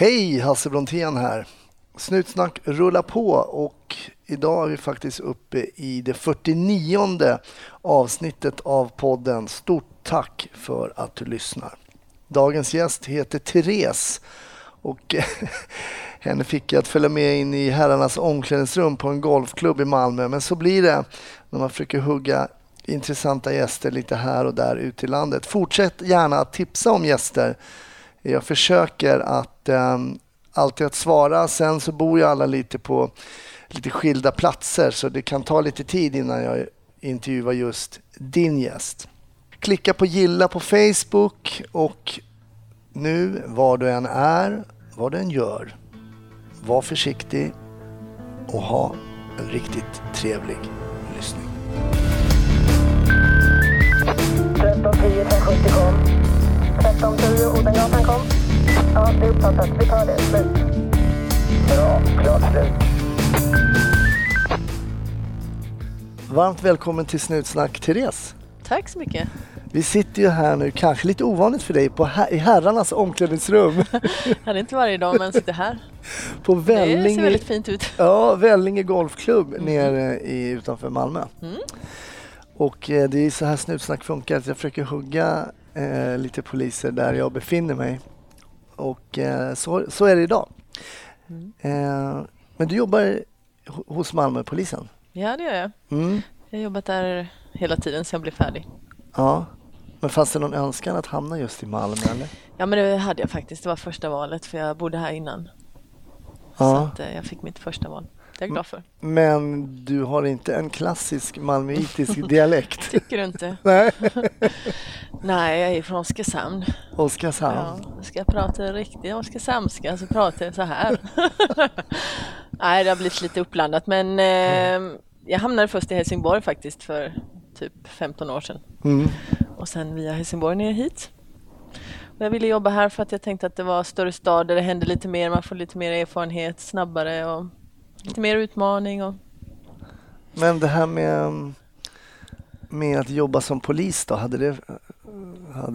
Hej, Hasse Brontén här. Snutsnack rullar på och idag är vi faktiskt uppe i det 49:e avsnittet av podden. Stort tack för att du lyssnar. Dagens gäst heter Therese och henne fick jag att följa med in i herrarnas omklädningsrum på en golfklubb i Malmö. Men så blir det när man försöker hugga intressanta gäster lite här och där ute i landet. Fortsätt gärna att tipsa om gäster. Jag försöker att alltid att svara. Sen så bor ju alla lite på lite skilda platser så det kan ta lite tid innan jag intervjuar just din gäst. Klicka på gilla på Facebook och nu var du än är, vad du än gör. Var försiktig och ha en riktigt trevlig lyssning. 13.10.70 kom. 13.10 Odengatan kom. Ja, det är uppfattat. Vi tar det. Slut. Bra, klart slut. Varmt välkommen till Snutsnack, Therese. Tack så mycket. Vi sitter ju här nu, kanske lite ovanligt för dig, på i herrarnas omklädningsrum. Det är inte varje dag man sitter här. På Vällinge, det ser väldigt fint ut. Ja, Vällinge Golfklubb nere utanför Malmö. Mm. Och det är så här Snutsnack funkar. Jag försöker hugga lite poliser där jag befinner mig. Och så är det idag. Mm. Men du jobbar hos Malmö polisen? Ja, det gör jag. Mm. Jag har jobbat där hela tiden så jag blev färdig. Ja, men fanns det någon önskan att hamna just i Malmö eller? Ja, men det hade jag faktiskt. Det var första valet för jag bodde här innan. Ja. Så att, jag fick mitt första val. Det är jag glad för. Men du har inte en klassisk malmöitisk dialekt? Tycker du inte? Nej. Nej, jag är från Oskarshamn. Oskarshamn? Ja, ska jag prata riktigt oskarshamnska så pratar jag så här. Nej, det har blivit lite uppblandat. Men jag hamnade först i Helsingborg faktiskt för typ 15 år sedan. Mm. Och sen via Helsingborg ner hit. Och jag ville jobba här för att jag tänkte att det var större stad där det hände lite mer. Man får lite mer erfarenhet snabbare och lite mer utmaning. Och... Men det här med att jobba som polis då, hade det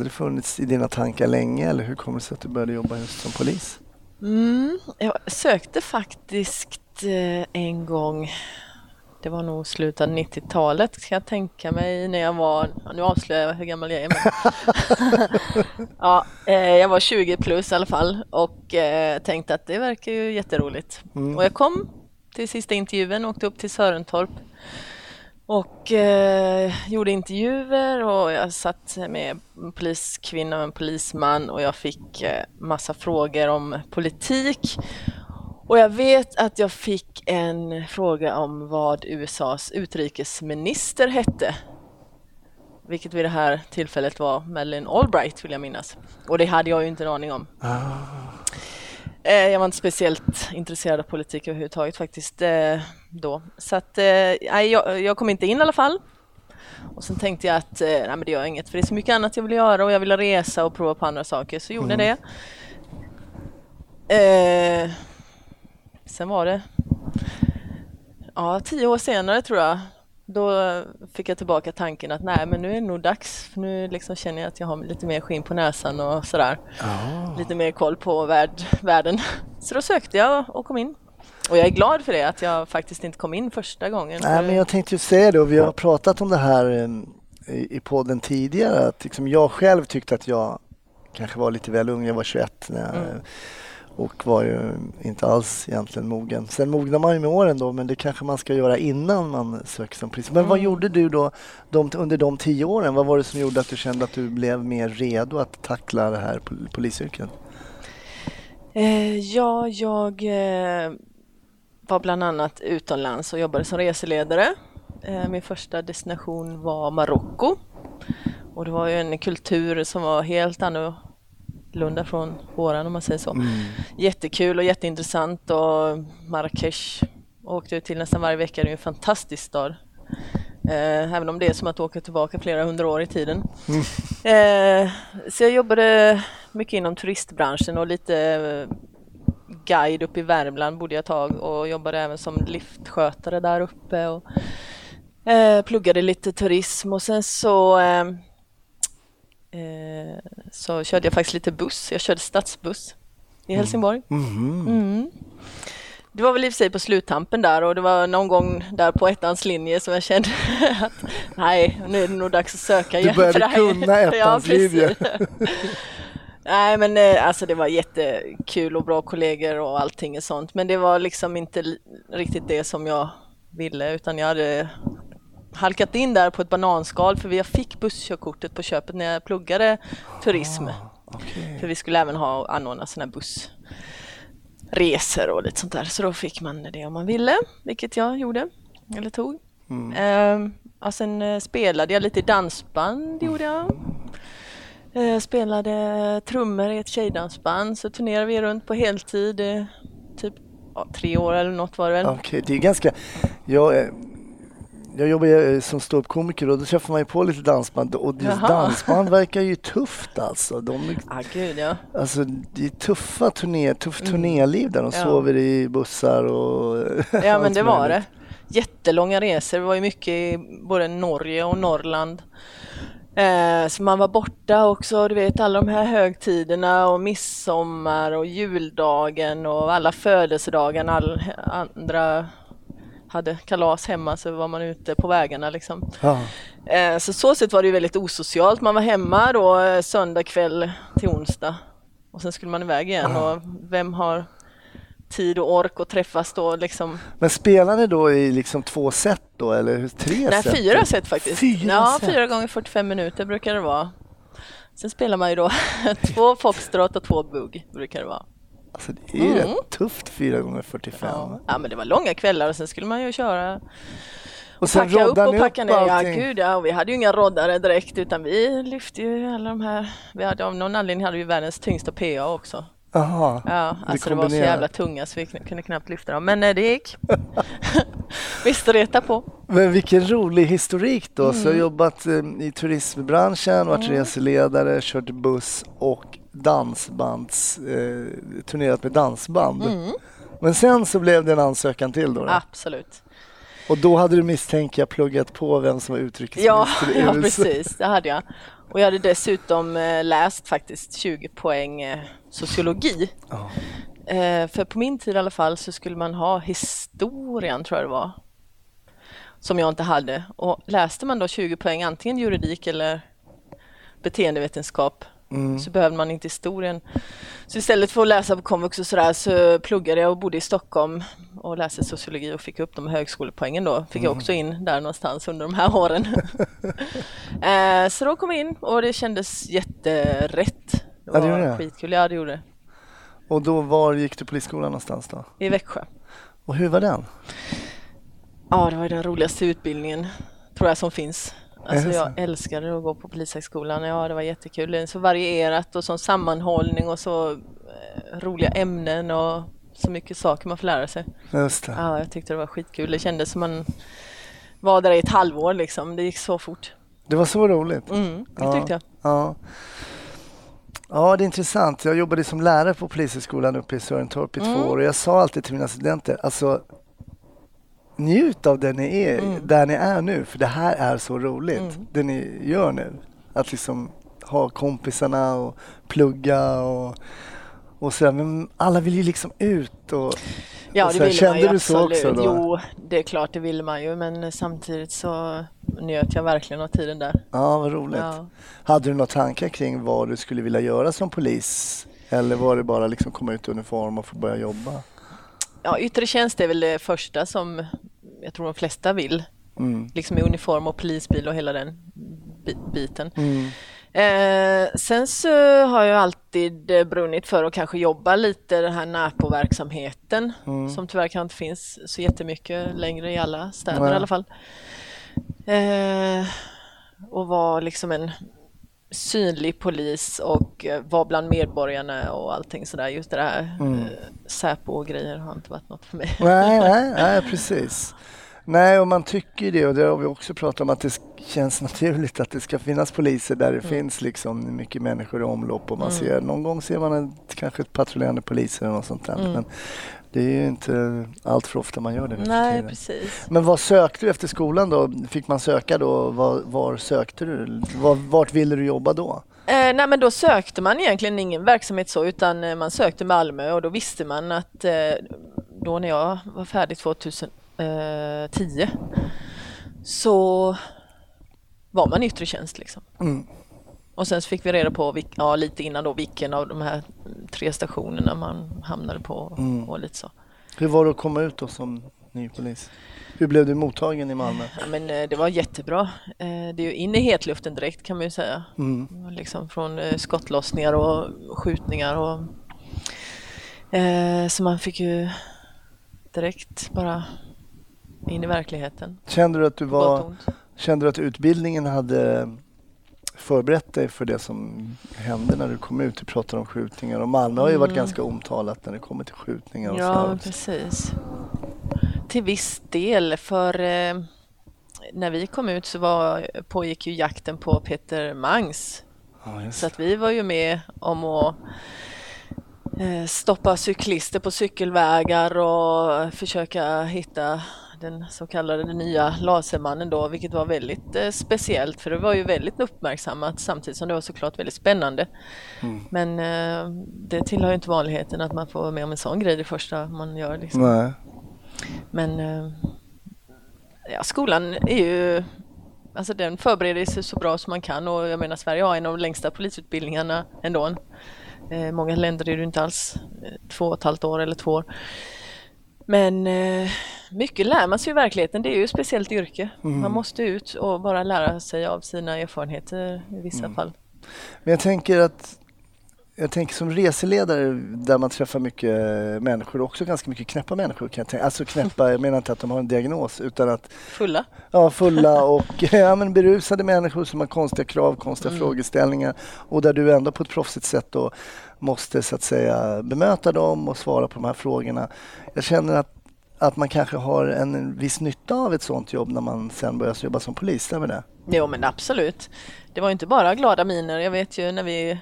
funnits i dina tankar länge eller hur kommer det sig att du började jobba just som polis? Jag sökte faktiskt en gång, det var nog slutet av 90-talet kan jag tänka mig när jag var, nu avslöjar jag hur gammal jag är. Men ja, jag var 20 plus i alla fall och tänkte att det verkar ju jätteroligt. Mm. Och jag kom till sista intervjun och åkte upp till Sörentorp. Och gjorde intervjuer och jag satt med en poliskvinna och en polisman och jag fick massa frågor om politik. Och jag vet att jag fick en fråga om vad USAs utrikesminister hette. Vilket vid det här tillfället var Madeleine Albright vill jag minnas. Och det hade jag ju inte en aning om. Jag var inte speciellt intresserad av politik överhuvudtaget faktiskt då. Så att, jag kom inte in i alla fall. Och sen tänkte jag att nej, men det gör inget för det är så mycket annat jag vill göra och jag ville resa och prova på andra saker. Så gjorde jag det. Sen var det 10 år senare tror jag. Då fick jag tillbaka tanken att nej, men nu är det nog dags. För nu liksom känner jag att jag har lite mer skinn på näsan och sådär. Lite mer koll på världen. Så då sökte jag och kom in. Och jag är glad för det, att jag faktiskt inte kom in första gången. Nej, men jag tänkte ju säga det. Vi har pratat om det här i podden tidigare. Att liksom jag själv tyckte att jag kanske var lite väl ung. Jag var 21 när jag, och var ju inte alls egentligen mogen. Sen mognar man ju med åren då, men det kanske man ska göra innan man söker som polis. Men vad gjorde du då under de 10 åren? Vad var det som gjorde att du kände att du blev mer redo att tackla det här polisyrket? Jag var bland annat utomlands och jobbade som reseledare. Min första destination var Marokko. Och det var ju en kultur som var helt annorlunda från våran om man säger så. Jättekul och jätteintressant. Och Marrakech åkte jag till nästan varje vecka. Det är en fantastisk stad. Även om det är som att åka tillbaka flera 100 år i tiden. Så jag jobbade mycket inom turistbranschen och lite guide upp i Värmland bodde jag ett tag och jobbade även som liftskötare där uppe och pluggade lite turism och sen så körde jag faktiskt lite buss. Jag körde stadsbuss i Helsingborg. Det var väl i och för sig på sluttampen där, och det var någon gång där på ettans linje som jag kände att nej, nu är det nog dags att söka igen. Du började kunna ettans linje. Nej, men alltså det var jättekul och bra kollegor och allting och sånt. Men det var liksom inte riktigt det som jag ville, utan jag hade halkat in där på ett bananskal, för jag fick busskörkortet på köpet när jag pluggade turism. Okay. För vi skulle även ha anordna sådana bussresor och lite sånt där. Så då fick man det om man ville, vilket jag gjorde, eller tog. Och sen spelade jag lite dansband, gjorde jag. Spelade trummor i ett tjejdansband, så turnerade vi runt på heltid, typ 3 år eller något var det väl. Okej, det är ganska... Jag jobbar som ståuppkomiker och då träffar man ju på lite dansband, och dansband verkar ju tufft alltså. Alltså det är tuffa turnéer, tufft turnéliv där de sover i bussar och... Ja, men det var det. Jättelånga resor, det var ju mycket i både Norge och Norrland. Så man var borta också, du vet, alla de här högtiderna och midsommar och juldagen och alla födelsedagar, andra hade kalas hemma, så var man ute på vägarna liksom. Så sett var det ju väldigt osocialt, man var hemma då söndag kväll till onsdag och sen skulle man iväg igen, och vem har tid och ork och träffas då liksom. Men spelar ni då i liksom 2 set då, eller 3 set? Nej, 4 set faktiskt. 4 gånger 45 minuter brukar det vara. Sen spelar man ju då 2 foxtrot och 2 bugg brukar det vara. Alltså det är ju rätt tufft, 4 gånger 45. Ja, men det var långa kvällar och sen skulle man ju köra och sen packa upp och packa ner. Och vi hade ju inga roddare direkt, utan vi lyfte ju alla de här. Vi hade, av någon anledning hade vi världens tyngsta PA också. Alltså det var så jävla tunga så vi kunde knappt lyfta dem. Men det gick. Visst reta på. Men vilken rolig historik då. Så jag har jobbat i turismbranschen, varit reseledare, kört buss och turnerat med dansband. Men sen så blev det en ansökan till då. Absolut. Och då hade du misstänkt jag pluggat på vem som var utrikesminister i USA. Ja, precis. Det hade jag. Och jag hade dessutom läst faktiskt 20 poäng sociologi. För på min tid i alla fall så skulle man ha historien, tror jag det var, som jag inte hade. Och läste man då 20 poäng antingen juridik eller beteendevetenskap, så behövde man inte historien. Så istället för att läsa på komvux och sådär så pluggade jag och bodde i Stockholm och läste sociologi och fick upp de högskolepoängen då. Fick jag också in där någonstans under de här åren. Så då kom jag in och det kändes jätterätt. Det var skitkul. Ja, det gjorde det. Och då var gick du polisskolan någonstans då? I Växjö. Och hur var den? Ja, det var den roligaste utbildningen, tror jag, som finns. Alltså jag älskade att gå på polishögskolan. Ja, det var jättekul. Det är så varierat och sån sammanhållning och så roliga ämnen och så mycket saker man får lära sig. Just det. Ja, jag tyckte det var skitkul. Det kändes som man var där i ett halvår liksom. Det gick så fort. Det var så roligt. Det tyckte jag. Ja, det är intressant. Jag jobbade som lärare på polishögskolan uppe i Sörentorp i 2 år. Och jag sa alltid till mina studenter, alltså njut av det ni är, där ni är nu, för det här är så roligt, det ni gör nu. Att liksom ha kompisarna och plugga och sådär. Men alla vill ju liksom ut och... Ja, det ville man ju absolut. Jo, det är klart, det ville man ju. Men samtidigt så njöt jag verkligen av tiden där. Ja, vad roligt. Ja. Hade du några tankar kring vad du skulle vilja göra som polis? Eller var det bara liksom komma ut i uniform och få börja jobba? Ja, yttre tjänst är väl det första som jag tror de flesta vill. Liksom i uniform och polisbil och hela den biten. Sen så har jag alltid brunnit för att kanske jobba lite den här närpåverksamheten som tyvärr kanske inte finns så jättemycket längre i alla städer i alla fall. Och vara liksom en synlig polis och vara bland medborgarna och allting sådär. Just det här Säpo och grejer har inte varit något för mig. Nej, precis. Nej, och man tycker det, och det har vi också pratat om, att det känns naturligt att det ska finnas poliser där det finns liksom mycket människor i omlopp och man ser, någon gång ser man kanske ett patrullerande polis eller något sånt där, men det är ju inte allt för ofta man gör det. Nej, precis. Men vad sökte du efter skolan då? Fick man söka då? Var sökte du? Vart ville du jobba då? Nej, men då sökte man egentligen ingen verksamhet så, utan man sökte Malmö, och då visste man att då när jag var färdig 2010 så var man yttre tjänst liksom. Mm. Och sen så fick vi reda på lite innan då vilken av de här 3 stationerna man hamnade på, och lite så. Hur var det att komma ut då som ny polis? Hur blev du mottagen i Malmö? Ja, men det var jättebra. Det är ju in i hetluften direkt, kan man ju säga. Mm. Liksom från skottlossningar och skjutningar. Och, så man fick ju direkt bara in i verkligheten. Kände du att utbildningen hade förberett dig för det som hände när du kom ut? Du pratade om skjutningar, och Malmö har ju varit ganska omtalat när det kommer till skjutningar. Och ja, precis. Till viss del, för när vi kom ut så pågick ju jakten på Peter Mangs. Oh, så att vi var ju med om att stoppa cyklister på cykelvägar och försöka hitta den så kallade den nya lasermannen då, vilket var väldigt speciellt, för det var ju väldigt uppmärksammat samtidigt som det var såklart väldigt spännande. Mm. Men det tillhör ju inte vanligheten att man får vara med om en sån grej det första man gör liksom. Nej. Men ja, skolan är ju, alltså den förbereder sig så bra som man kan, och jag menar Sverige har en av de längsta polisutbildningarna ändå. Många länder är det inte alls 2,5 år eller 2 år. Men mycket lär man sig i verkligheten, det är ju ett speciellt yrke. Mm. Man måste ut och bara lära sig av sina erfarenheter i vissa fall. Men jag tänker som reseledare, där man träffar mycket människor, också ganska mycket knäppa människor kan jag tänka. Alltså knäppa, jag menar inte att de har en diagnos, utan att fulla. Ja, fulla och men berusade människor som har konstiga krav, konstiga frågeställningar, och där du ändå på ett proffsigt sätt då måste så att säga bemöta dem och svara på de här frågorna. Jag känner att man kanske har en viss nytta av ett sånt jobb när man sen börjar jobba som polis, stämmer det? Jo, men absolut. Det var inte bara glada miner. Jag vet ju när vi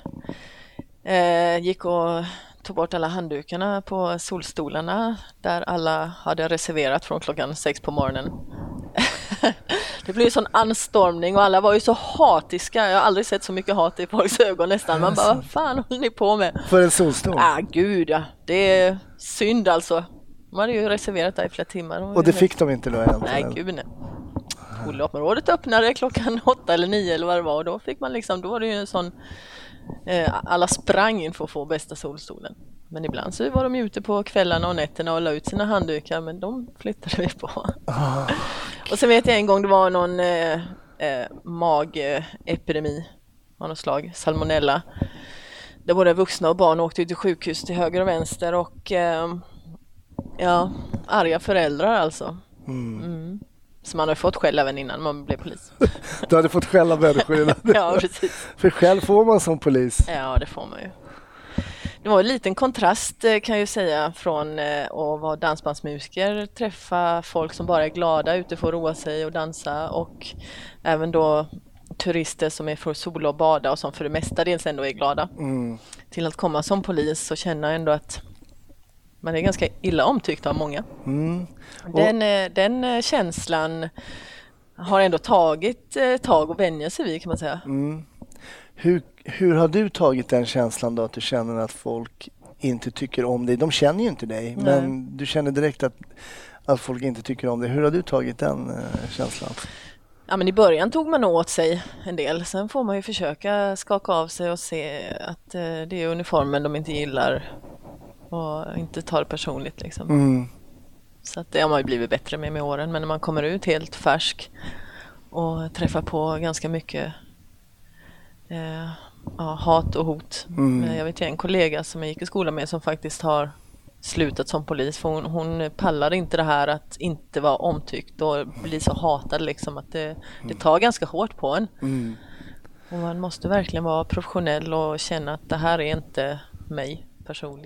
gick och tog bort alla handdukarna på solstolarna där alla hade reserverat från klockan 6 på morgonen. Det blev ju sån anstormning, och alla var ju så hatiska. Jag har aldrig sett så mycket hat i folks ögon nästan. Man bara, vad fan håller ni på med? För en solstorm? Gud ja. Det är synd alltså. De hade ju reserverat där i flera timmar. Och det fick de inte då egentligen? Nej, gud nej. Skolområdet öppnade klockan 8 eller 9 eller vad det var, och då fick man liksom, då var det ju en sån alla sprang in för att få bästa solstolen. Men ibland så var de ute på kvällarna och nätterna och la ut sina handdukar, men de flyttade vi på. Oh. Och sen vet jag en gång det var någon magepidemi av något slag, salmonella. Där både vuxna och barn åkte ut till sjukhus till höger och vänster, och arga föräldrar alltså. Mm. Så man har fått skäll även innan man blev polis. Du hade fått skäll av människor innan. Ja, precis. För skäll får man som polis. Ja, det får man ju. Det var en liten kontrast kan jag ju säga från att vara dansbandsmusiker, träffa folk som bara är glada ute för att roa sig och dansa, och även då turister som är för sol och bada och som för det mesta dels ändå är glada. Mm. Till att komma som polis och känna ändå att man är ganska illa omtyckt av många. Mm. Den känslan har ändå tagit tag och vänjer sig vid, kan man säga. Mm. Hur har du tagit den känslan då, att du känner att folk inte tycker om dig? De känner ju inte dig, men du känner direkt att folk inte tycker om dig. Hur har du tagit den känslan? Ja, men i början tog man åt sig en del. Sen får man ju försöka skaka av sig och se att det är uniformen de inte gillar. Och inte tar det personligt liksom. Mm. Så att det har man ju blivit bättre med åren. Men när man kommer ut helt färsk och träffar på ganska mycket hat och hot. Mm. Jag vet ju en kollega som jag gick i skolan med som faktiskt har slutat som polis. För hon pallade inte det här att inte vara omtyckt och bli så hatad liksom. Att det tar ganska hårt på en. Mm. Och man måste verkligen vara professionell och känna att det här är inte mig.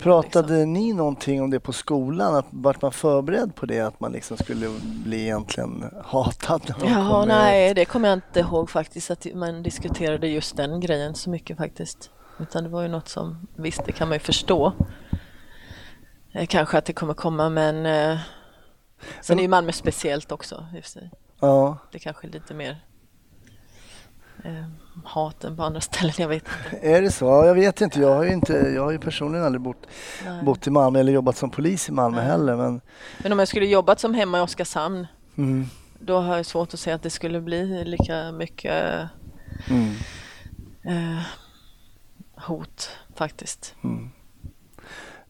Pratade liksom. Ni någonting om det på skolan? Vart man förberedd på det? Att man liksom skulle bli egentligen hatad? Det kommer jag inte ihåg faktiskt. Att man diskuterade just den grejen så mycket faktiskt. Utan det var ju något som, visst det kan man ju förstå. Kanske att det kommer komma, men sen är ju Malmö speciellt också. I och för sig. Ja. Det kanske är lite mer haten på andra ställen, jag vet inte. Är det så? Jag vet inte. Jag har ju personligen aldrig bott i Malmö eller jobbat som polis i Malmö heller. Men om jag skulle jobbat som hemma i Oskarshamn, då har jag svårt att säga att det skulle bli lika mycket hot faktiskt. Mm.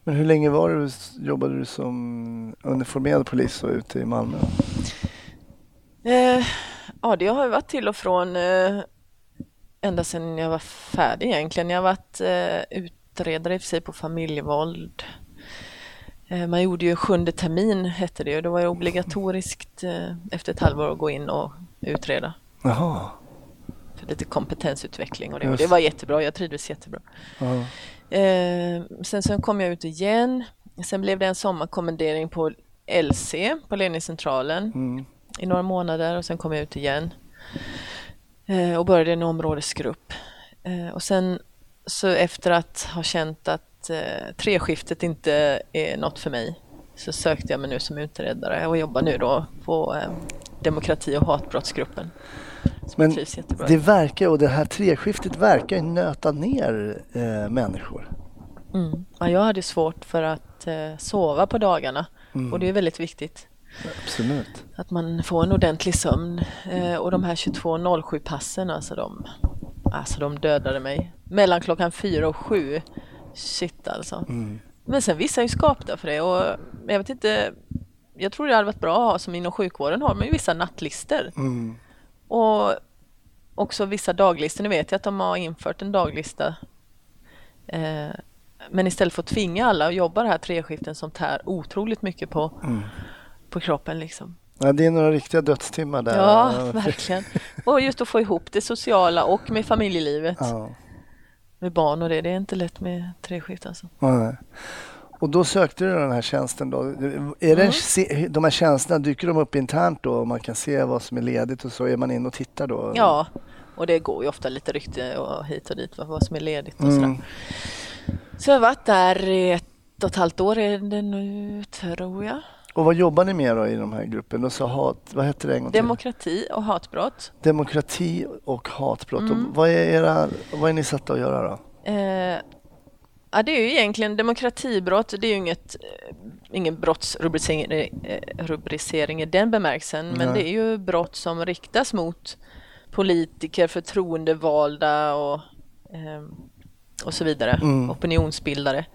Men hur länge jobbade du som uniformerad polis ute i Malmö? Det har jag varit till och från ända sedan jag var färdig egentligen. Jag har varit utredare i och för sig på familjevåld. Man gjorde ju 7:e termin hette det ju. Det var ju obligatoriskt efter ett halvår att gå in och utreda. Jaha. För lite kompetensutveckling och det var jättebra. Jag trivdes jättebra. Aha. Sen kom jag ut igen. Sen blev det en sommarkommendering på LC, på ledningscentralen. I några månader och sen kom jag ut igen och började i en områdesgrupp. Och sen så efter att ha känt att treskiftet inte är något för mig så sökte jag mig nu som utredare och jobbar nu då på demokrati- och hatbrottsgruppen. Men det verkar, och det här treskiftet verkar nöta ner människor. Mm. Ja, jag hade svårt för att sova på dagarna och det är väldigt viktigt. Absolut. Att man får en ordentlig sömn. Och de här 22:07-passen, alltså de dödade mig. Mellan klockan 4 och 7. Shit alltså. Men sen vissa är ju skapta för det. Och jag vet inte, jag tror det hade varit bra att ha som inom sjukvården har man ju vissa nattlister. Och också vissa daglister. Nu vet jag att de har infört en daglista. Men istället för att tvinga alla att jobba det här treskiften som tär otroligt mycket på kroppen liksom. Ja, det är några riktiga dödstimmar där. Ja, verkligen. Och just att få ihop det sociala och med familjelivet. Ja. Med barn och det är inte lätt med treskift alltså. Ja. Och då sökte du den här tjänsten då. Är det, de här tjänsterna, dyker de upp internt då? Man kan se vad som är ledigt och så är man in och tittar då? Ja, och det går ju ofta lite rykte och hit och dit vad som är ledigt och sådär. Så jag har varit där i 1,5 år är det nu, tror jag. Och vad jobbar ni med då i de här gruppen? Och så vad heter det en gång till? Demokrati och hatbrott. Demokrati och hatbrott. Och vad är ni satta att göra då? Det är ju egentligen demokratibrott. Det är ju ingen brottsrubricering i den bemärkelsen. Men det är ju brott som riktas mot politiker, förtroendevalda och så vidare. Opinionsbildare.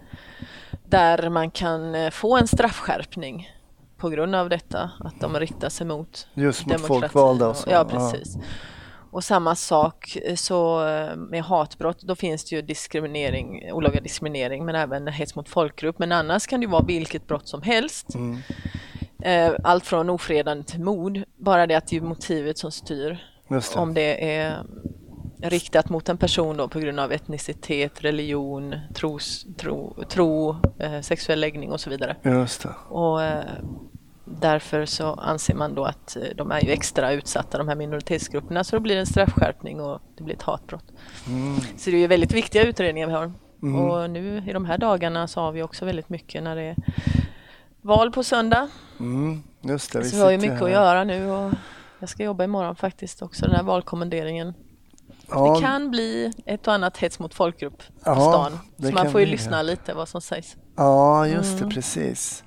Där man kan få en straffskärpning på grund av detta, att de riktar sig mot just mot folkvalda och så. Ja, precis. Ja. Och samma sak så med hatbrott, då finns det ju diskriminering, olaga diskriminering, men även hets mot folkgrupp. Men annars kan det vara vilket brott som helst. Allt från ofredande till mord. Bara det att det är motivet som styr. Just det. Om det är riktat mot en person då på grund av etnicitet, religion, tro, sexuell läggning och så vidare. Just det. Och därför så anser man då att de är ju extra utsatta, de här minoritetsgrupperna, så då blir det en straffskärpning och det blir ett hatbrott. Så det är ju väldigt viktiga utredningar vi har. Och nu i de här dagarna så har vi också väldigt mycket när det är val på söndag. Just det, vi så vi har ju mycket här att göra nu och jag ska jobba imorgon faktiskt också, den här valkommenderingen. Ja. Det kan bli ett och annat hets mot folkgrupp på stan. Så man får ju lyssna lite vad som sägs. Ja, just det, precis.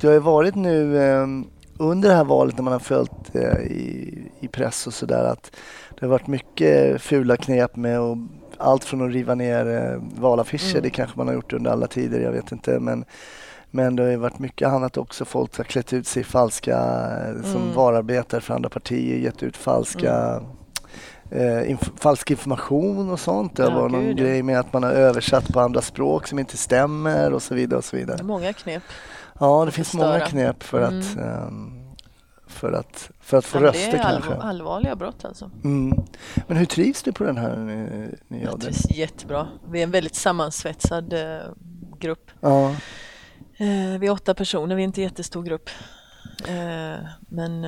Det har ju varit nu under det här valet när man har följt i press och sådär att det har varit mycket fula knep med och allt från att riva ner valaffischer. Det kanske man har gjort under alla tider, jag vet inte, men det har ju varit mycket annat också. Folk har klätt ut sig falska som vararbetare för andra partier, gett ut falsk information och sånt. Det var någon grej med att man har översatt på andra språk som inte stämmer och så vidare och så vidare. Många knep. Ja, det finns många knep för att få röster kanske. Det är allvarliga brott alltså. Men hur trivs du på den här nya? Jag trivs jättebra. Vi är en väldigt sammansvetsad grupp. Ja. Vi är 8 personer, vi är inte en jättestor grupp. Men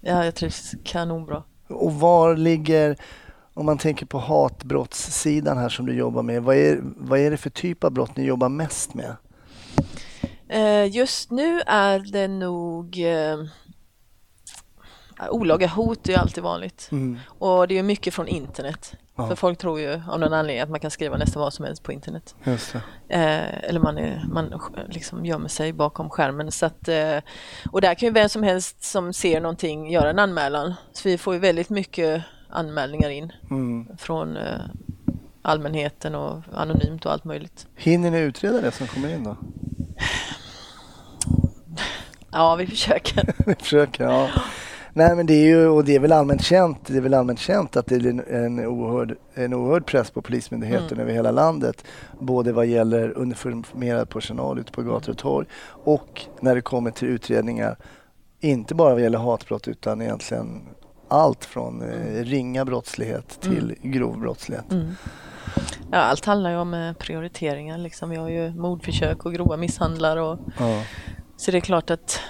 jag trivs kanonbra. Och var ligger, om man tänker på hatbrottssidan här som du jobbar med, vad är det för typ av brott ni jobbar mest med? Just nu är det nog Olaga hot är ju alltid vanligt. Mm. Och det är ju mycket från internet. Ja. För folk tror ju av någon anledning att man kan skriva nästan vad som helst på internet. Just det. Eller man liksom gömmer sig bakom skärmen. Så att, och där kan ju vem som helst som ser någonting göra en anmälan. Så vi får ju väldigt mycket anmälningar in från allmänheten och anonymt och allt möjligt. Hinner ni utreda det som kommer in då? Ja, vi försöker. Ja. Nej, men det är ju, och det är väl allmänt känt att det är en oerhörd press på polismyndigheten över hela landet, både vad gäller uniformerad personal ute på gator och torg och när det kommer till utredningar, inte bara vad gäller hatbrott utan egentligen allt från ringa brottslighet till grov brottslighet. Mm. Ja, allt handlar ju om prioriteringar liksom. Vi har ju mordförsök och grova misshandlar och så det är klart att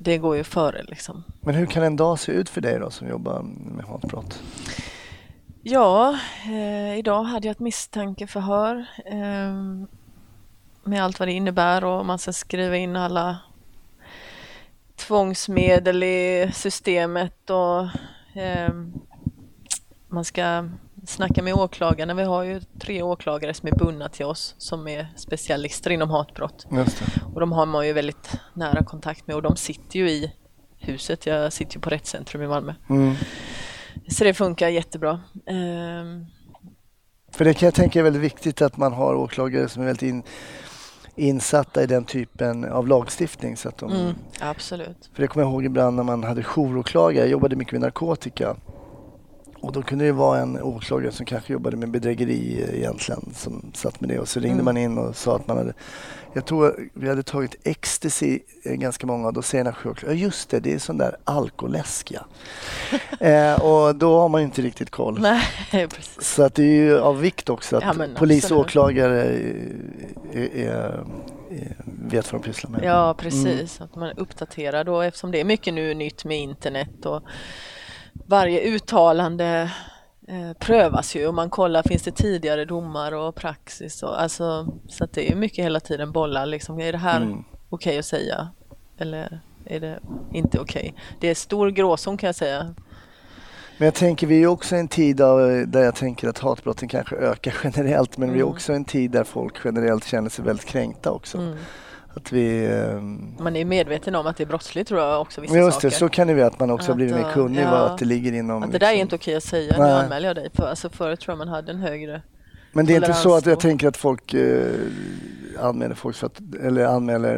det går ju före liksom. Men hur kan en dag se ut för dig då som jobbar med hatbrott? Ja, idag hade jag ett misstankeförhör med allt vad det innebär och man ska skriva in alla tvångsmedel i systemet och man ska snacka med åklagarna. Vi har ju 3 åklagare som är bundna till oss som är specialister inom hatbrott. Just det. Och de har man ju väldigt nära kontakt med och de sitter ju i huset. Jag sitter ju på Rättscentrum i Malmö. Mm. Så det funkar jättebra. För det kan jag tänka är väldigt viktigt att man har åklagare som är väldigt insatta i den typen av lagstiftning. Så att de, absolut. För det kommer jag ihåg ibland när man hade jouråklagare. Jag jobbade mycket med narkotika. Och då kunde det vara en åklagare som kanske jobbade med bedrägeri egentligen som satt med det. Och så ringde man in och sa att man hade... Jag tror vi hade tagit ecstasy ganska många. Då säger en åklagare, just det, det är sån där alkoläska. Och då har man ju inte riktigt koll. Nej, precis. Så att det är ju av vikt också att polis och åklagare vet vad de pysslar med. Ja, precis. Att man uppdaterar då eftersom det är mycket nu nytt med internet och... Varje uttalande prövas ju och man kollar, finns det tidigare domar och praxis och, alltså, så att det är mycket hela tiden bollar liksom, är det här okej att säga eller är det inte okej? Det är stor gråzon kan jag säga. Men jag tänker vi är också en tid där jag tänker att hatbrotten kanske ökar generellt, men vi är också en tid där folk generellt känner sig väldigt kränkta också. Att vi, man är medveten om att det är brottsligt tror jag också vissa just saker. Just det, så kan det vara att man också har blivit mer kunnig vad att det ligger inom... Att det där liksom, är inte okej att säga, nu anmäler jag dig. Alltså förut tror jag man hade en högre... Men det är inte så att jag tänker att folk anmäler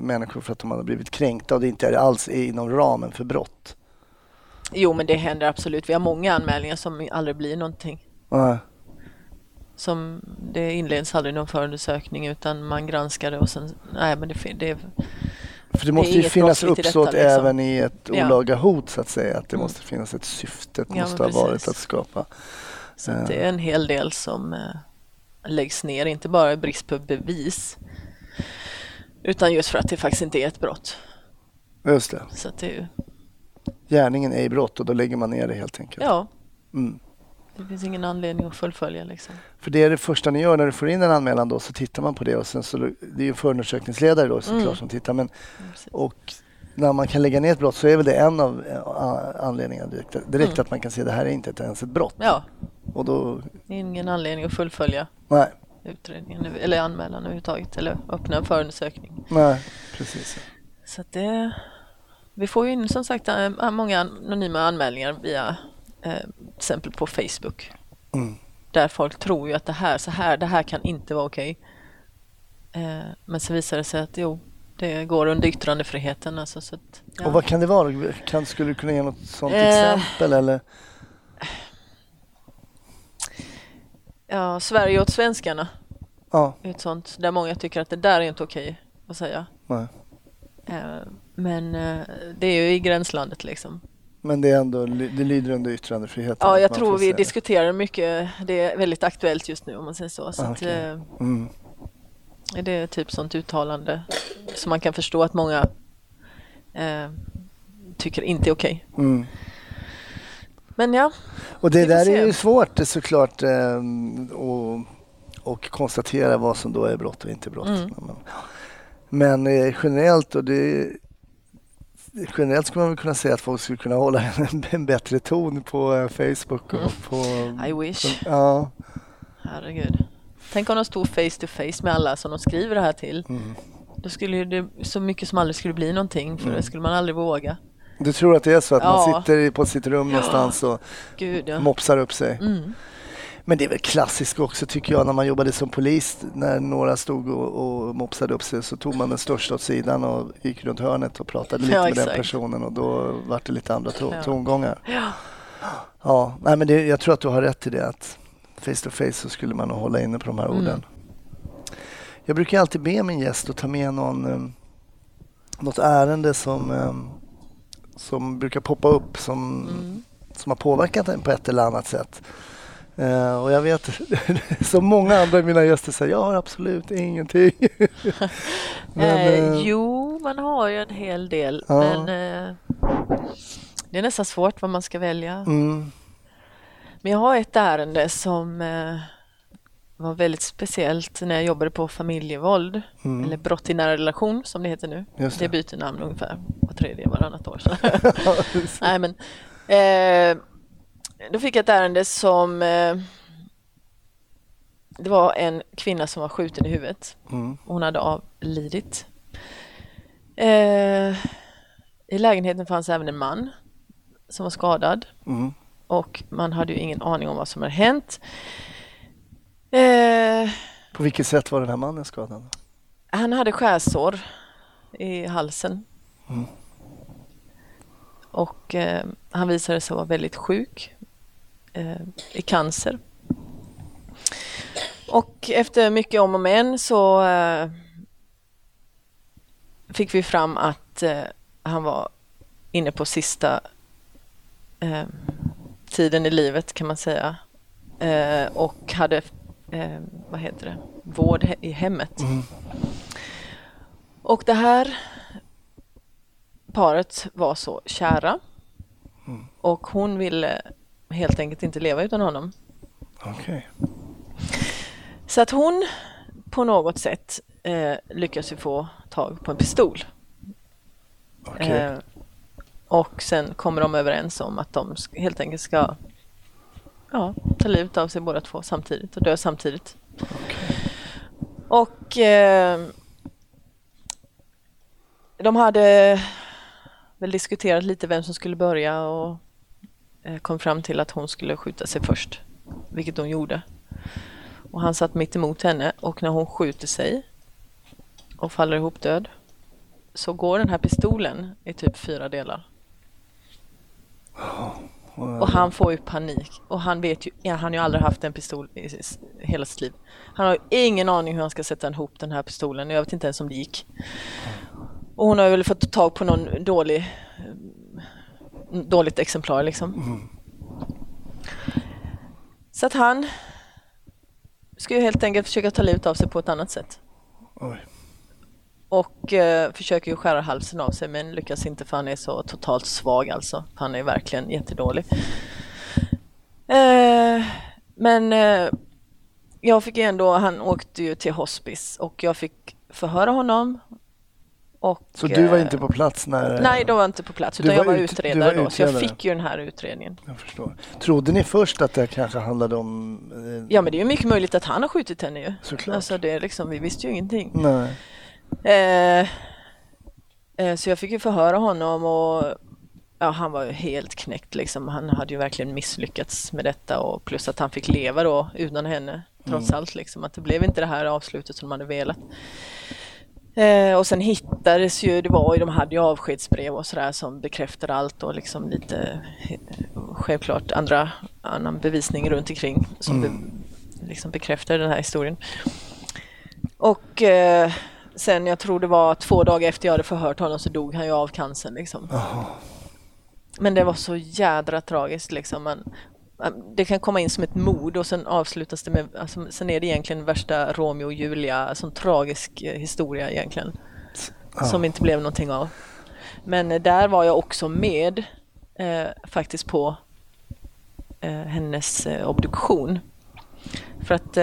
människor för att de har blivit kränkta och det inte är alls är inom ramen för brott. Jo, men det händer absolut. Vi har många anmälningar som aldrig blir någonting. Som det inleds aldrig någon förundersökning utan man granskar det och sen för det måste ju finnas uppsåt i detta, liksom. Även i ett olaga hot så att säga, att det måste finnas ett syfte, det måste ha varit att skapa. Så att det är en hel del som läggs ner, inte bara i brist på bevis utan just för att det faktiskt inte är ett brott. Just det. Så att det är ju... Gärningen är i brott och då lägger man ner det helt enkelt. Ja. Mm. Det finns ingen anledning att fullfölja liksom. För det är det första ni gör när du får in en anmälan då, så tittar man på det och sen så det är ju förundersökningsledare då såklart som tittar, men och när man kan lägga ner ett brott så är väl det en av anledningarna direkt att man kan se att det här är inte ens ett brott. Ja. Och då det är ingen anledning att fullfölja. Nej. Utredningen eller anmälan överhuvudtaget eller öppna en förundersökning. Nej, precis. Så att det vi får ju in som sagt många anonyma anmälningar via exempel på Facebook där folk tror ju att det här kan inte vara okej. Men så visar det sig att det går under yttrandefriheten alltså, så att, Och vad kan det vara? Skulle du kunna ge något sånt exempel eller? Ja, Sverige åt svenskarna. Ja. Ett sånt där många tycker att det där är inte okej att säga. Nej. Men det är ju i gränslandet liksom. Men det är ändå, det lyder under yttrandefriheten. Ja, jag tror vi diskuterar mycket. Det är väldigt aktuellt just nu om man säger så. Så att, är det typ sånt uttalande som man kan förstå att många tycker inte är okej. Men ja. Och det där är ju svårt såklart och konstatera vad som då är brott och inte brott. Men generellt och det generellt skulle man väl kunna säga att folk skulle kunna hålla en bättre ton på Facebook. Och på, I wish. På, ja. Herregud. Tänk om de stod face to face med alla som de skriver det här till. Mm. Då skulle det så mycket som aldrig skulle bli någonting, för det skulle man aldrig våga. Du tror att det är så att man sitter på sitt rum någonstans och mopsar upp sig. Mm. Men det är väl klassiskt också tycker jag, när man jobbade som polis, när några stod och mopsade upp sig, så tog man den största åt sidan och gick runt hörnet och pratade lite med den personen, och då var det lite andra tongångar. Ja. Nej, men det, jag tror att du har rätt i det, att face to face så skulle man hålla inne på de här orden. Jag brukar alltid be min gäst att ta med något ärende som brukar poppa upp som har påverkat en på ett eller annat sätt. Och jag vet, som många andra av mina gäster säger, jag har absolut ingenting. Jo, man har ju en hel del. Ja. Men det är nästan svårt vad man ska välja. Mm. Men jag har ett ärende som var väldigt speciellt när jag jobbade på familjevåld. Eller brott i nära relation som det heter nu. Det byter namn ungefär på varannat år. Nej, men... då fick jag ett ärende som det var en kvinna som var skjuten i huvudet. Hon hade avlidit. I lägenheten fanns även en man som var skadad. Och man hade ju ingen aning om vad som hade hänt. På vilket sätt var den här mannen skadad? Han hade skärsår i halsen. Och han visade sig vara väldigt sjuk. I cancer. Och efter mycket om och men så fick vi fram att han var inne på sista tiden i livet, kan man säga, och hade vård i hemmet. Och det här paret var så kära, och hon ville helt enkelt inte leva utan honom. Så att hon på något sätt lyckas ju få tag på en pistol. Och sen kommer de överens om att de helt enkelt ska ta livet av sig båda två samtidigt och dö samtidigt. Och de hade väl diskuterat lite vem som skulle börja, och kom fram till att hon skulle skjuta sig först, vilket hon gjorde. Och han satt mitt emot henne, och när hon skjuter sig och faller ihop död, så går den här pistolen i typ 4 delar. Och han får ju panik, och han vet ju, han har ju aldrig haft en pistol i hela sitt liv. Han har ju ingen aning hur han ska sätta ihop den här pistolen, och jag vet inte ens om det gick. Och hon har väl fått tag på någon dåligt exemplar liksom. Så att han ska ju helt enkelt försöka ta livet av sig på ett annat sätt. Och försöker ju skära halsen av sig, men lyckas inte, för han är så totalt svag alltså. Han är verkligen jättedålig. Men jag fick ändå, han åkte ju till hospice, och jag fick förhöra honom. Och, så du var inte på plats när... Nej, då var jag inte på plats, utan jag var utredare då. Så jag fick ju den här utredningen. Jag förstår. Trodde ni först att det kanske handlade om... Ja, men det är ju mycket möjligt att han har skjutit henne ju. Såklart. Alltså, det är liksom, vi visste ju ingenting. Nej. Så jag fick ju förhöra honom, och han var ju helt knäckt liksom. Han hade ju verkligen misslyckats med detta, och plus att han fick leva då utan henne, trots allt liksom. Att det blev inte det här avslutet som man hade velat. Och sen hittades ju, de hade ju avskedsbrev och sådär som bekräftar allt, och liksom lite självklart annan bevisning runt omkring som liksom bekräftar den här historien. Och sen, jag tror det var 2 dagar efter jag hade förhört honom, så dog han ju av cancern liksom. Men det var så jädra tragiskt liksom. Det kan komma in som ett mord, och sen avslutas det med, alltså, sen är det egentligen värsta Romeo och Julia, sån tragisk historia egentligen, som inte blev någonting av. Men där var jag också med faktiskt på hennes obduktion, för att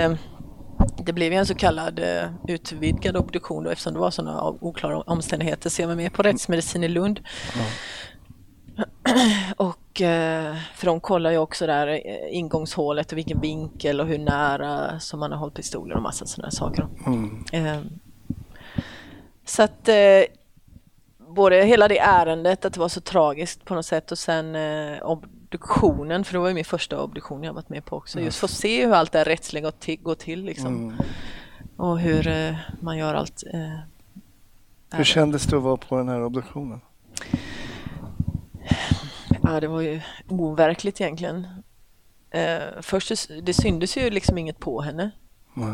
Det blev en så kallad utvidgad obduktion då, eftersom det var sådana oklara omständigheter. Ser man mer på rättsmedicin i Lund. Mm. Och för de kollar ju också där ingångshålet och vilken vinkel och hur nära som man har hållit pistolen och massa sådana saker. Mm. Så att både hela det ärendet, att det var så tragiskt på något sätt, och sen obduktionen, för det var ju min första obduktion jag varit med på också. Just för att se hur allt det här rättsliga går till liksom. Mm. Och hur man gör allt. Hur kändes det att vara på den här obduktionen? Ja, det var ju overkligt egentligen. Först det syndes ju liksom inget på henne. Nej.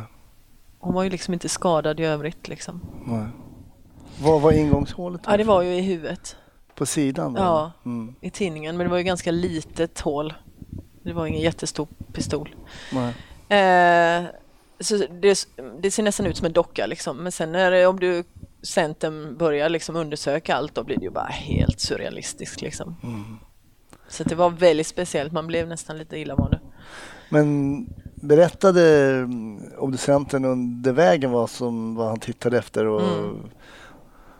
Hon var ju liksom inte skadad i övrigt liksom. Nej. Vad var ingångshålet? Ja, det var ju i huvudet. På sidan? Då? Ja, mm. I tinningen. Men det var ju ganska litet hål. Det var ingen jättestor pistol. Nej. Så det ser nästan ut som en docka liksom. Men sen om du centern börjar liksom undersöka allt, då blir det ju bara helt surrealistiskt liksom. Mm. Så det var väldigt speciellt. Man blev nästan lite illamående. Men berättade obducenten under vägen vad han tittade efter? Och... Mm.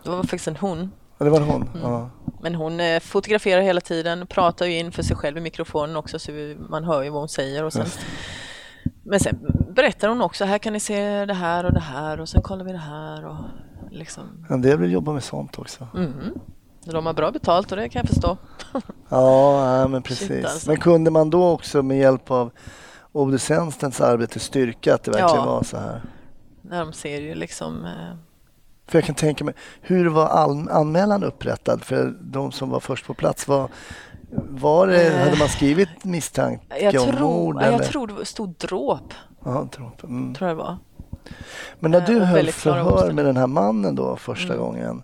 Det var faktiskt en hon. Ja, det var en hon. Mm. Ja. Men hon fotograferar hela tiden, pratar ju in för sig själv i mikrofonen också, så man hör ju vad hon säger. Och sen... Men sen berättar hon också, här kan ni se det här och sen kollar vi det här och liksom. En del vill jobba med sånt också. Mm. De har bra betalt och det kan jag förstå. Ja, men precis. Shit, alltså. Men kunde man då också med hjälp av obducentens arbete styrka att det verkligen var så här? När de ser ju liksom... För jag kan tänka mig, hur var anmälan upprättad? För de som var först på plats var det, hade man skrivit misstanke om mord? Jag tror det stod dråp. Ja, dråp. Mm. Tror jag det var. Men när du höll förhör med den här mannen då första gången,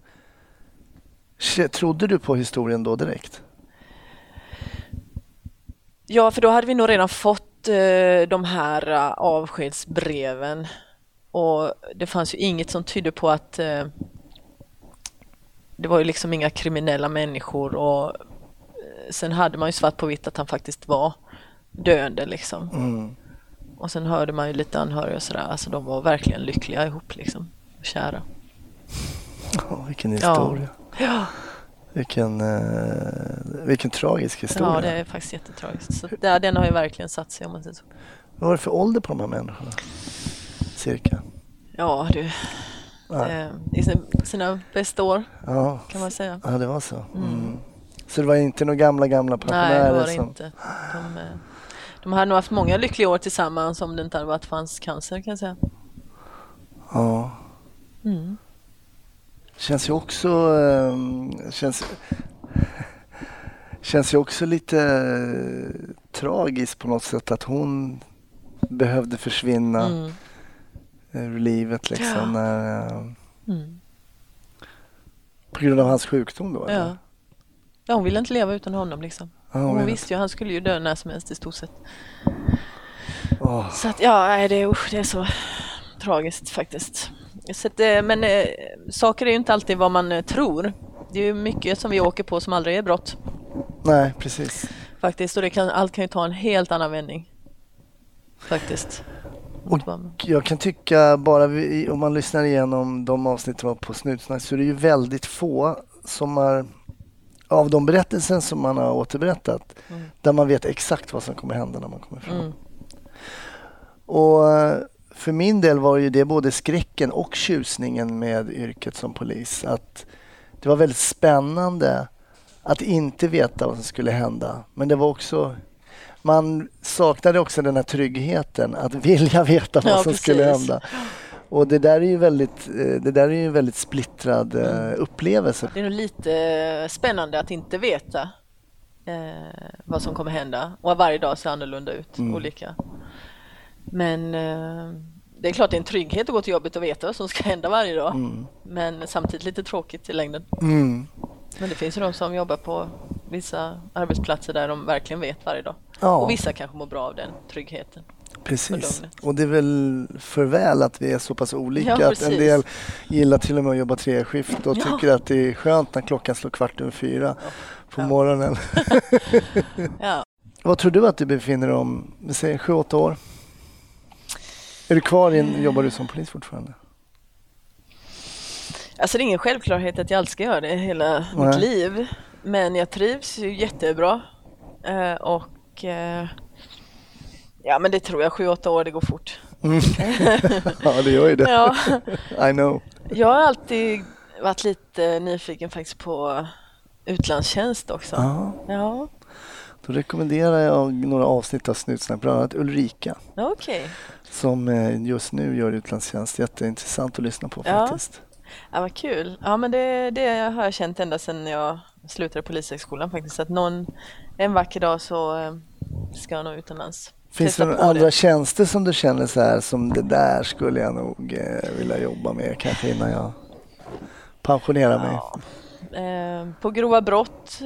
trodde du på historien då direkt? Ja, för då hade vi nog redan fått de här avskedsbreven. Och det fanns ju inget som tydde på att det var ju liksom inga kriminella människor, och sen hade man ju svart på vitt att han faktiskt var döende liksom. Mm. Och sen hörde man ju lite anhöriga och sådär, alltså de var verkligen lyckliga ihop liksom, och kära. Oh, vilken historia. Ja. Vilken tragisk historia. Ja, det är faktiskt jättetragiskt. Så den har ju verkligen satt sig, om man säger så. Vad var det för ålder på de här människorna? Cirka. Ja, du. I sina bästa år, kan man säga. Ja, det var så. Mm. Så det var inte några gamla pensionärer? Nej, det var det inte. De hade nog haft många lyckliga år tillsammans om det inte hade varit fanns cancer, kan jag säga. Ja. Mm. Känns ju också lite tragiskt på något sätt att hon behövde försvinna. Mm. Ur livet liksom, när, på grund av hans sjukdom då, eller? Ja, hon ville inte leva utan honom liksom. Ah, hon visste ju, han skulle ju dö när som helst i stort sett. Oh. Så att, det är så tragiskt faktiskt. Så att, men saker är ju inte alltid vad man tror. Det är ju mycket som vi åker på som aldrig är brott. Nej, precis. Faktiskt, och allt kan ju ta en helt annan vändning. Faktiskt. Och jag kan tycka, bara om man lyssnar igenom de avsnitt som var på Snutsnack, så är det ju väldigt få som har, av de berättelser som man har återberättat, där man vet exakt vad som kommer hända när man kommer fram. Mm. Och för min del var ju det både skräcken och tjusningen med yrket som polis, att det var väldigt spännande att inte veta vad som skulle hända, men det var också... Man saknade också den här tryggheten att vilja veta vad som skulle hända. Och det där är ju en väldigt splittrad upplevelse. Det är nog lite spännande att inte veta vad som kommer hända. Och varje dag ser annorlunda ut, olika. Men det är klart det är en trygghet att gå till jobbet och veta vad som ska hända varje dag. Mm. Men samtidigt lite tråkigt i längden. Mm. Men det finns ju de som jobbar på vissa arbetsplatser där de verkligen vet varje dag. Ja. Och vissa kanske mår bra av den tryggheten. Precis. Och det är väl för väl att vi är så pass olika. Ja, att en del gillar till och med att jobba treskift och tycker att det är skönt när klockan slår 4:15 på morgonen. Vad tror du att du befinner dig om, vi säger 7-8 år? Är du kvar jobbar du som polis fortfarande? Alltså det är ingen självklarhet att jag alltid ska göra det hela mitt liv. Men jag trivs ju jättebra. Och ja, men det tror jag 7-8 år, det går fort. Mm. Ja, det gör ju det. Ja. I know. Jag har alltid varit lite nyfiken faktiskt på utlandstjänst också. Aha. Ja. Då rekommenderar jag några avsnitt av Snutsnack, bland annat Ulrika. Okay. Som just nu gör utlandstjänst. Jätteintressant att lyssna på faktiskt. Ja, vad kul. Ja, men det har jag känt ända sedan jag slutade polishögskolan faktiskt. Att en vacker dag så ska jag nå utomlands. Finns det några andra tjänster som du känner så här, som det där skulle jag nog vilja jobba med kanske innan jag pensionerar mig? På grova brott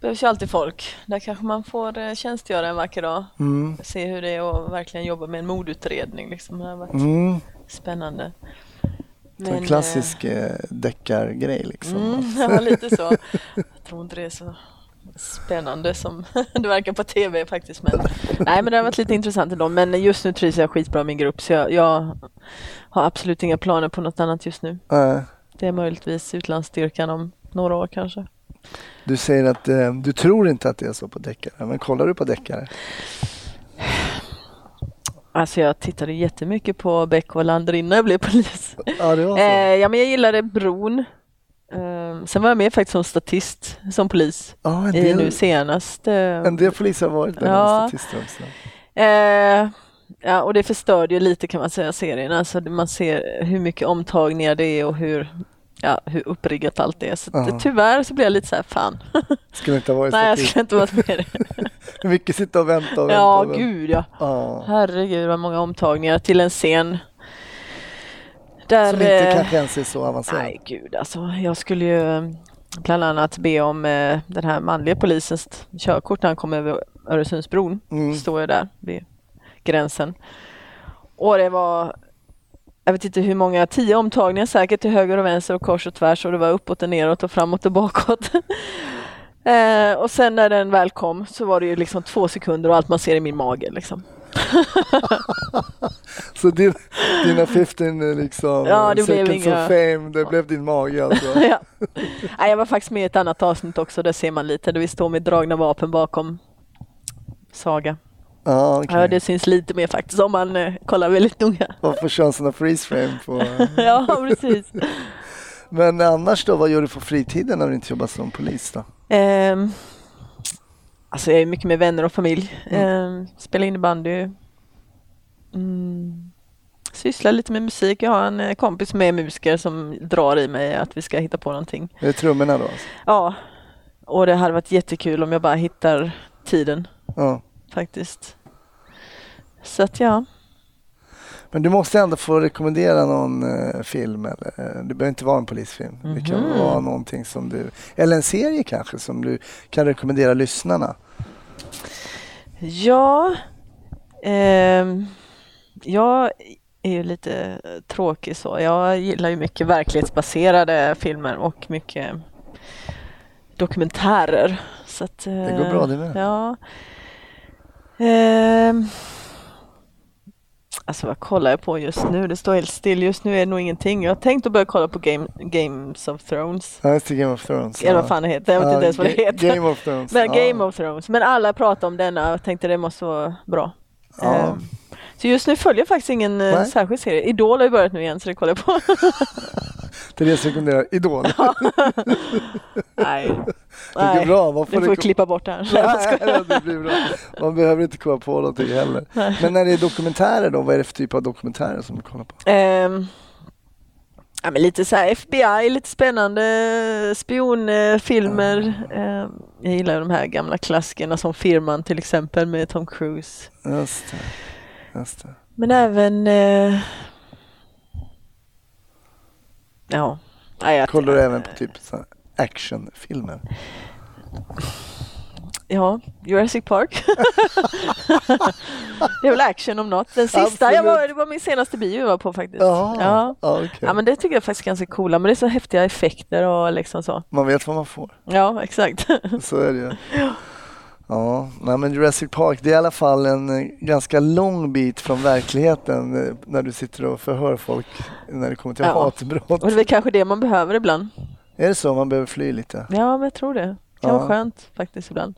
behövs ju alltid folk. Där kanske man får tjänstgöra en vacker dag. Mm. Se hur det är att verkligen jobba med en mordutredning. Liksom. Det har varit spännande. Men, en klassisk deckargrej liksom. Ja, lite så. Jag tror inte det är så spännande som det verkar på tv faktiskt. Men, nej, men det har varit lite intressant ändå. Men just nu trivs jag skitbra i min grupp. Så jag har absolut inga planer på något annat just nu. Det är möjligtvis utlandsstyrkan om några år kanske. Du säger att du tror inte att det är så på deckare. Men kollar du på deckare? Alltså jag tittade jättemycket på Beck och Lander innan jag blev polis. Ja, det var så. Ja, men jag gillade Bron. Sen var jag med faktiskt som statist, som polis. Ja, en del, nu senast. En del poliser har varit där som statister också. Ja, och det förstörde ju lite kan man säga serien. Alltså man ser hur mycket omtagningar det är och hur uppriggat allt är. Så tyvärr så blir jag lite så här, fan. Skulle inte ha varit nej, jag skulle inte varit med. Hur mycket sitta och vänta och vänta. Ja, och gud ja. Herregud, vad många omtagningar till en scen. Där, som inte kanske ens är så avancerad. Nej, gud alltså. Jag skulle ju bland annat be om den här manliga polisens körkort när han kom över Öresundsbron. Står jag där vid gränsen. Och det var... Jag vet inte hur många, 10 omtagningar säkert till höger och vänster och kors och tvärs, och det var uppåt och neråt och framåt och bakåt. Och sen när den väl kom så var det ju liksom 2 sekunder och allt man ser i min mage liksom. Så dina 15 liksom, ja, det seconds blev inga... of fame, det blev din mage alltså. Ja. Nej, jag var faktiskt med i ett annat avsnitt också, där ser man lite, där vi står med dragna vapen bakom Saga. Ah, okay. Ja, det syns lite mer faktiskt om man kollar väldigt noga. Man får chansen att freeze frame på. Ja, precis. Men annars då, vad gör du på fritiden när du inte jobbar som polis då? Alltså jag är mycket med vänner och familj. Spelar innebandy. Sysslar lite med musik. Jag har en kompis som är musiker som drar i mig att vi ska hitta på någonting. Är det trummorna då? Ja, och det hade varit jättekul om jag bara hittar tiden. Ja. Faktiskt. Så att ja. Men du måste ändå få rekommendera någon film. Eller, det behöver inte vara en polisfilm. Mm-hmm. Det kan vara någonting som du... Eller en serie kanske som du kan rekommendera lyssnarna. Ja. Jag är ju lite tråkig så. Jag gillar ju mycket verklighetsbaserade filmer och mycket dokumentärer. Så att, det går bra det med. Ja. Alltså vad kollar jag på just nu? Det står helt still. Just nu är det nog ingenting. Jag har tänkt att börja kolla på Games of Thrones. Ja, det är Game of Thrones. Eller vad fan det heter. Jag vet inte ens vad det heter. Game of Thrones. Men Game of Thrones. Men alla pratar om denna. Jag tänkte det måste vara bra. Så just nu följer jag faktiskt ingen särskild serie. Idol har ju börjat nu igen, så det kollar jag på. Therese rekommenderar Idol. Nej. Det blir bra. Varför du får klippa bort det här. Nej, det blir bra. Man behöver inte komma på någonting heller. Nej. Men när det är dokumentärer då, vad är det för typ av dokumentärer som du kollar på? Ja, men lite så här FBI, lite spännande spionfilmer. Jag gillar de här gamla klassikerna som Firman till exempel med Tom Cruise. Just det. Men även... Kollar du även på typ så här actionfilmer? Ja, Jurassic Park. Det är väl action om något. Den sista, det var min senaste bio jag var på faktiskt. Okay. Ja, men det tycker jag faktiskt är ganska coola. Men det är så häftiga effekter och liksom så. Man vet vad man får. Ja, exakt. Så är det ju. Ja. Ja, nej, men Jurassic Park, det är i alla fall en ganska lång bit från verkligheten när du sitter och förhör folk när det kommer till hatbrott. Och det är kanske det man behöver ibland. Är det så? Man behöver fly lite? Ja, men jag tror det. Det kan vara skönt faktiskt ibland.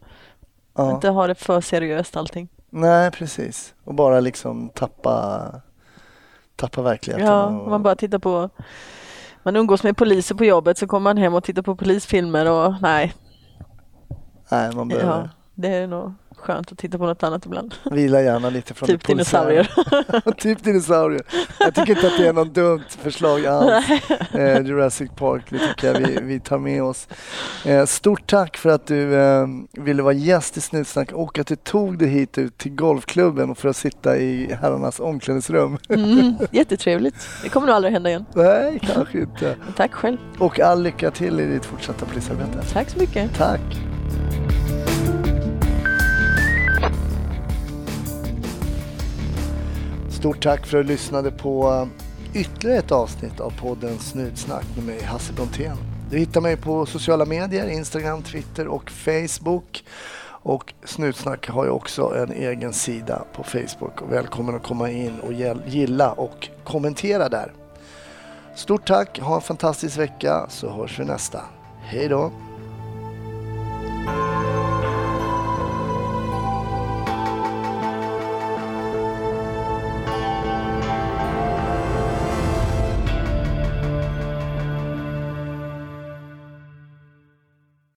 Ja. Inte ha det för seriöst allting. Nej, precis. Och bara liksom tappa verkligheten. Ja, och man bara tittar på... Man umgås med poliser på jobbet, så kommer man hem och tittar på polisfilmer och nej, man behöver... Ja, det är nog skönt att titta på något annat ibland. Vila gärna lite från typ dinosaurier. Typ dinosaurier. Jag tycker inte att det är något dumt förslag alls. Jurassic Park, det tycker jag vi tar med oss. Stort tack för att du ville vara gäst i Snutsnack och att du tog dig hit ut till golfklubben och för att sitta i herrarnas omklädningsrum. Jättetrevligt. Det kommer nog aldrig hända igen. Nej, kanske inte. Tack själv. Och all lycka till i ditt fortsatta polisarbete. Tack så mycket. Tack. Stort tack för att du lyssnade på ytterligare ett avsnitt av podden Snutsnack med mig, Hasse Brontén. Du hittar mig på sociala medier, Instagram, Twitter och Facebook. Och Snutsnack har ju också en egen sida på Facebook. Och välkommen att komma in och gilla och kommentera där. Stort tack, ha en fantastisk vecka, så hörs vi nästa. Hej då!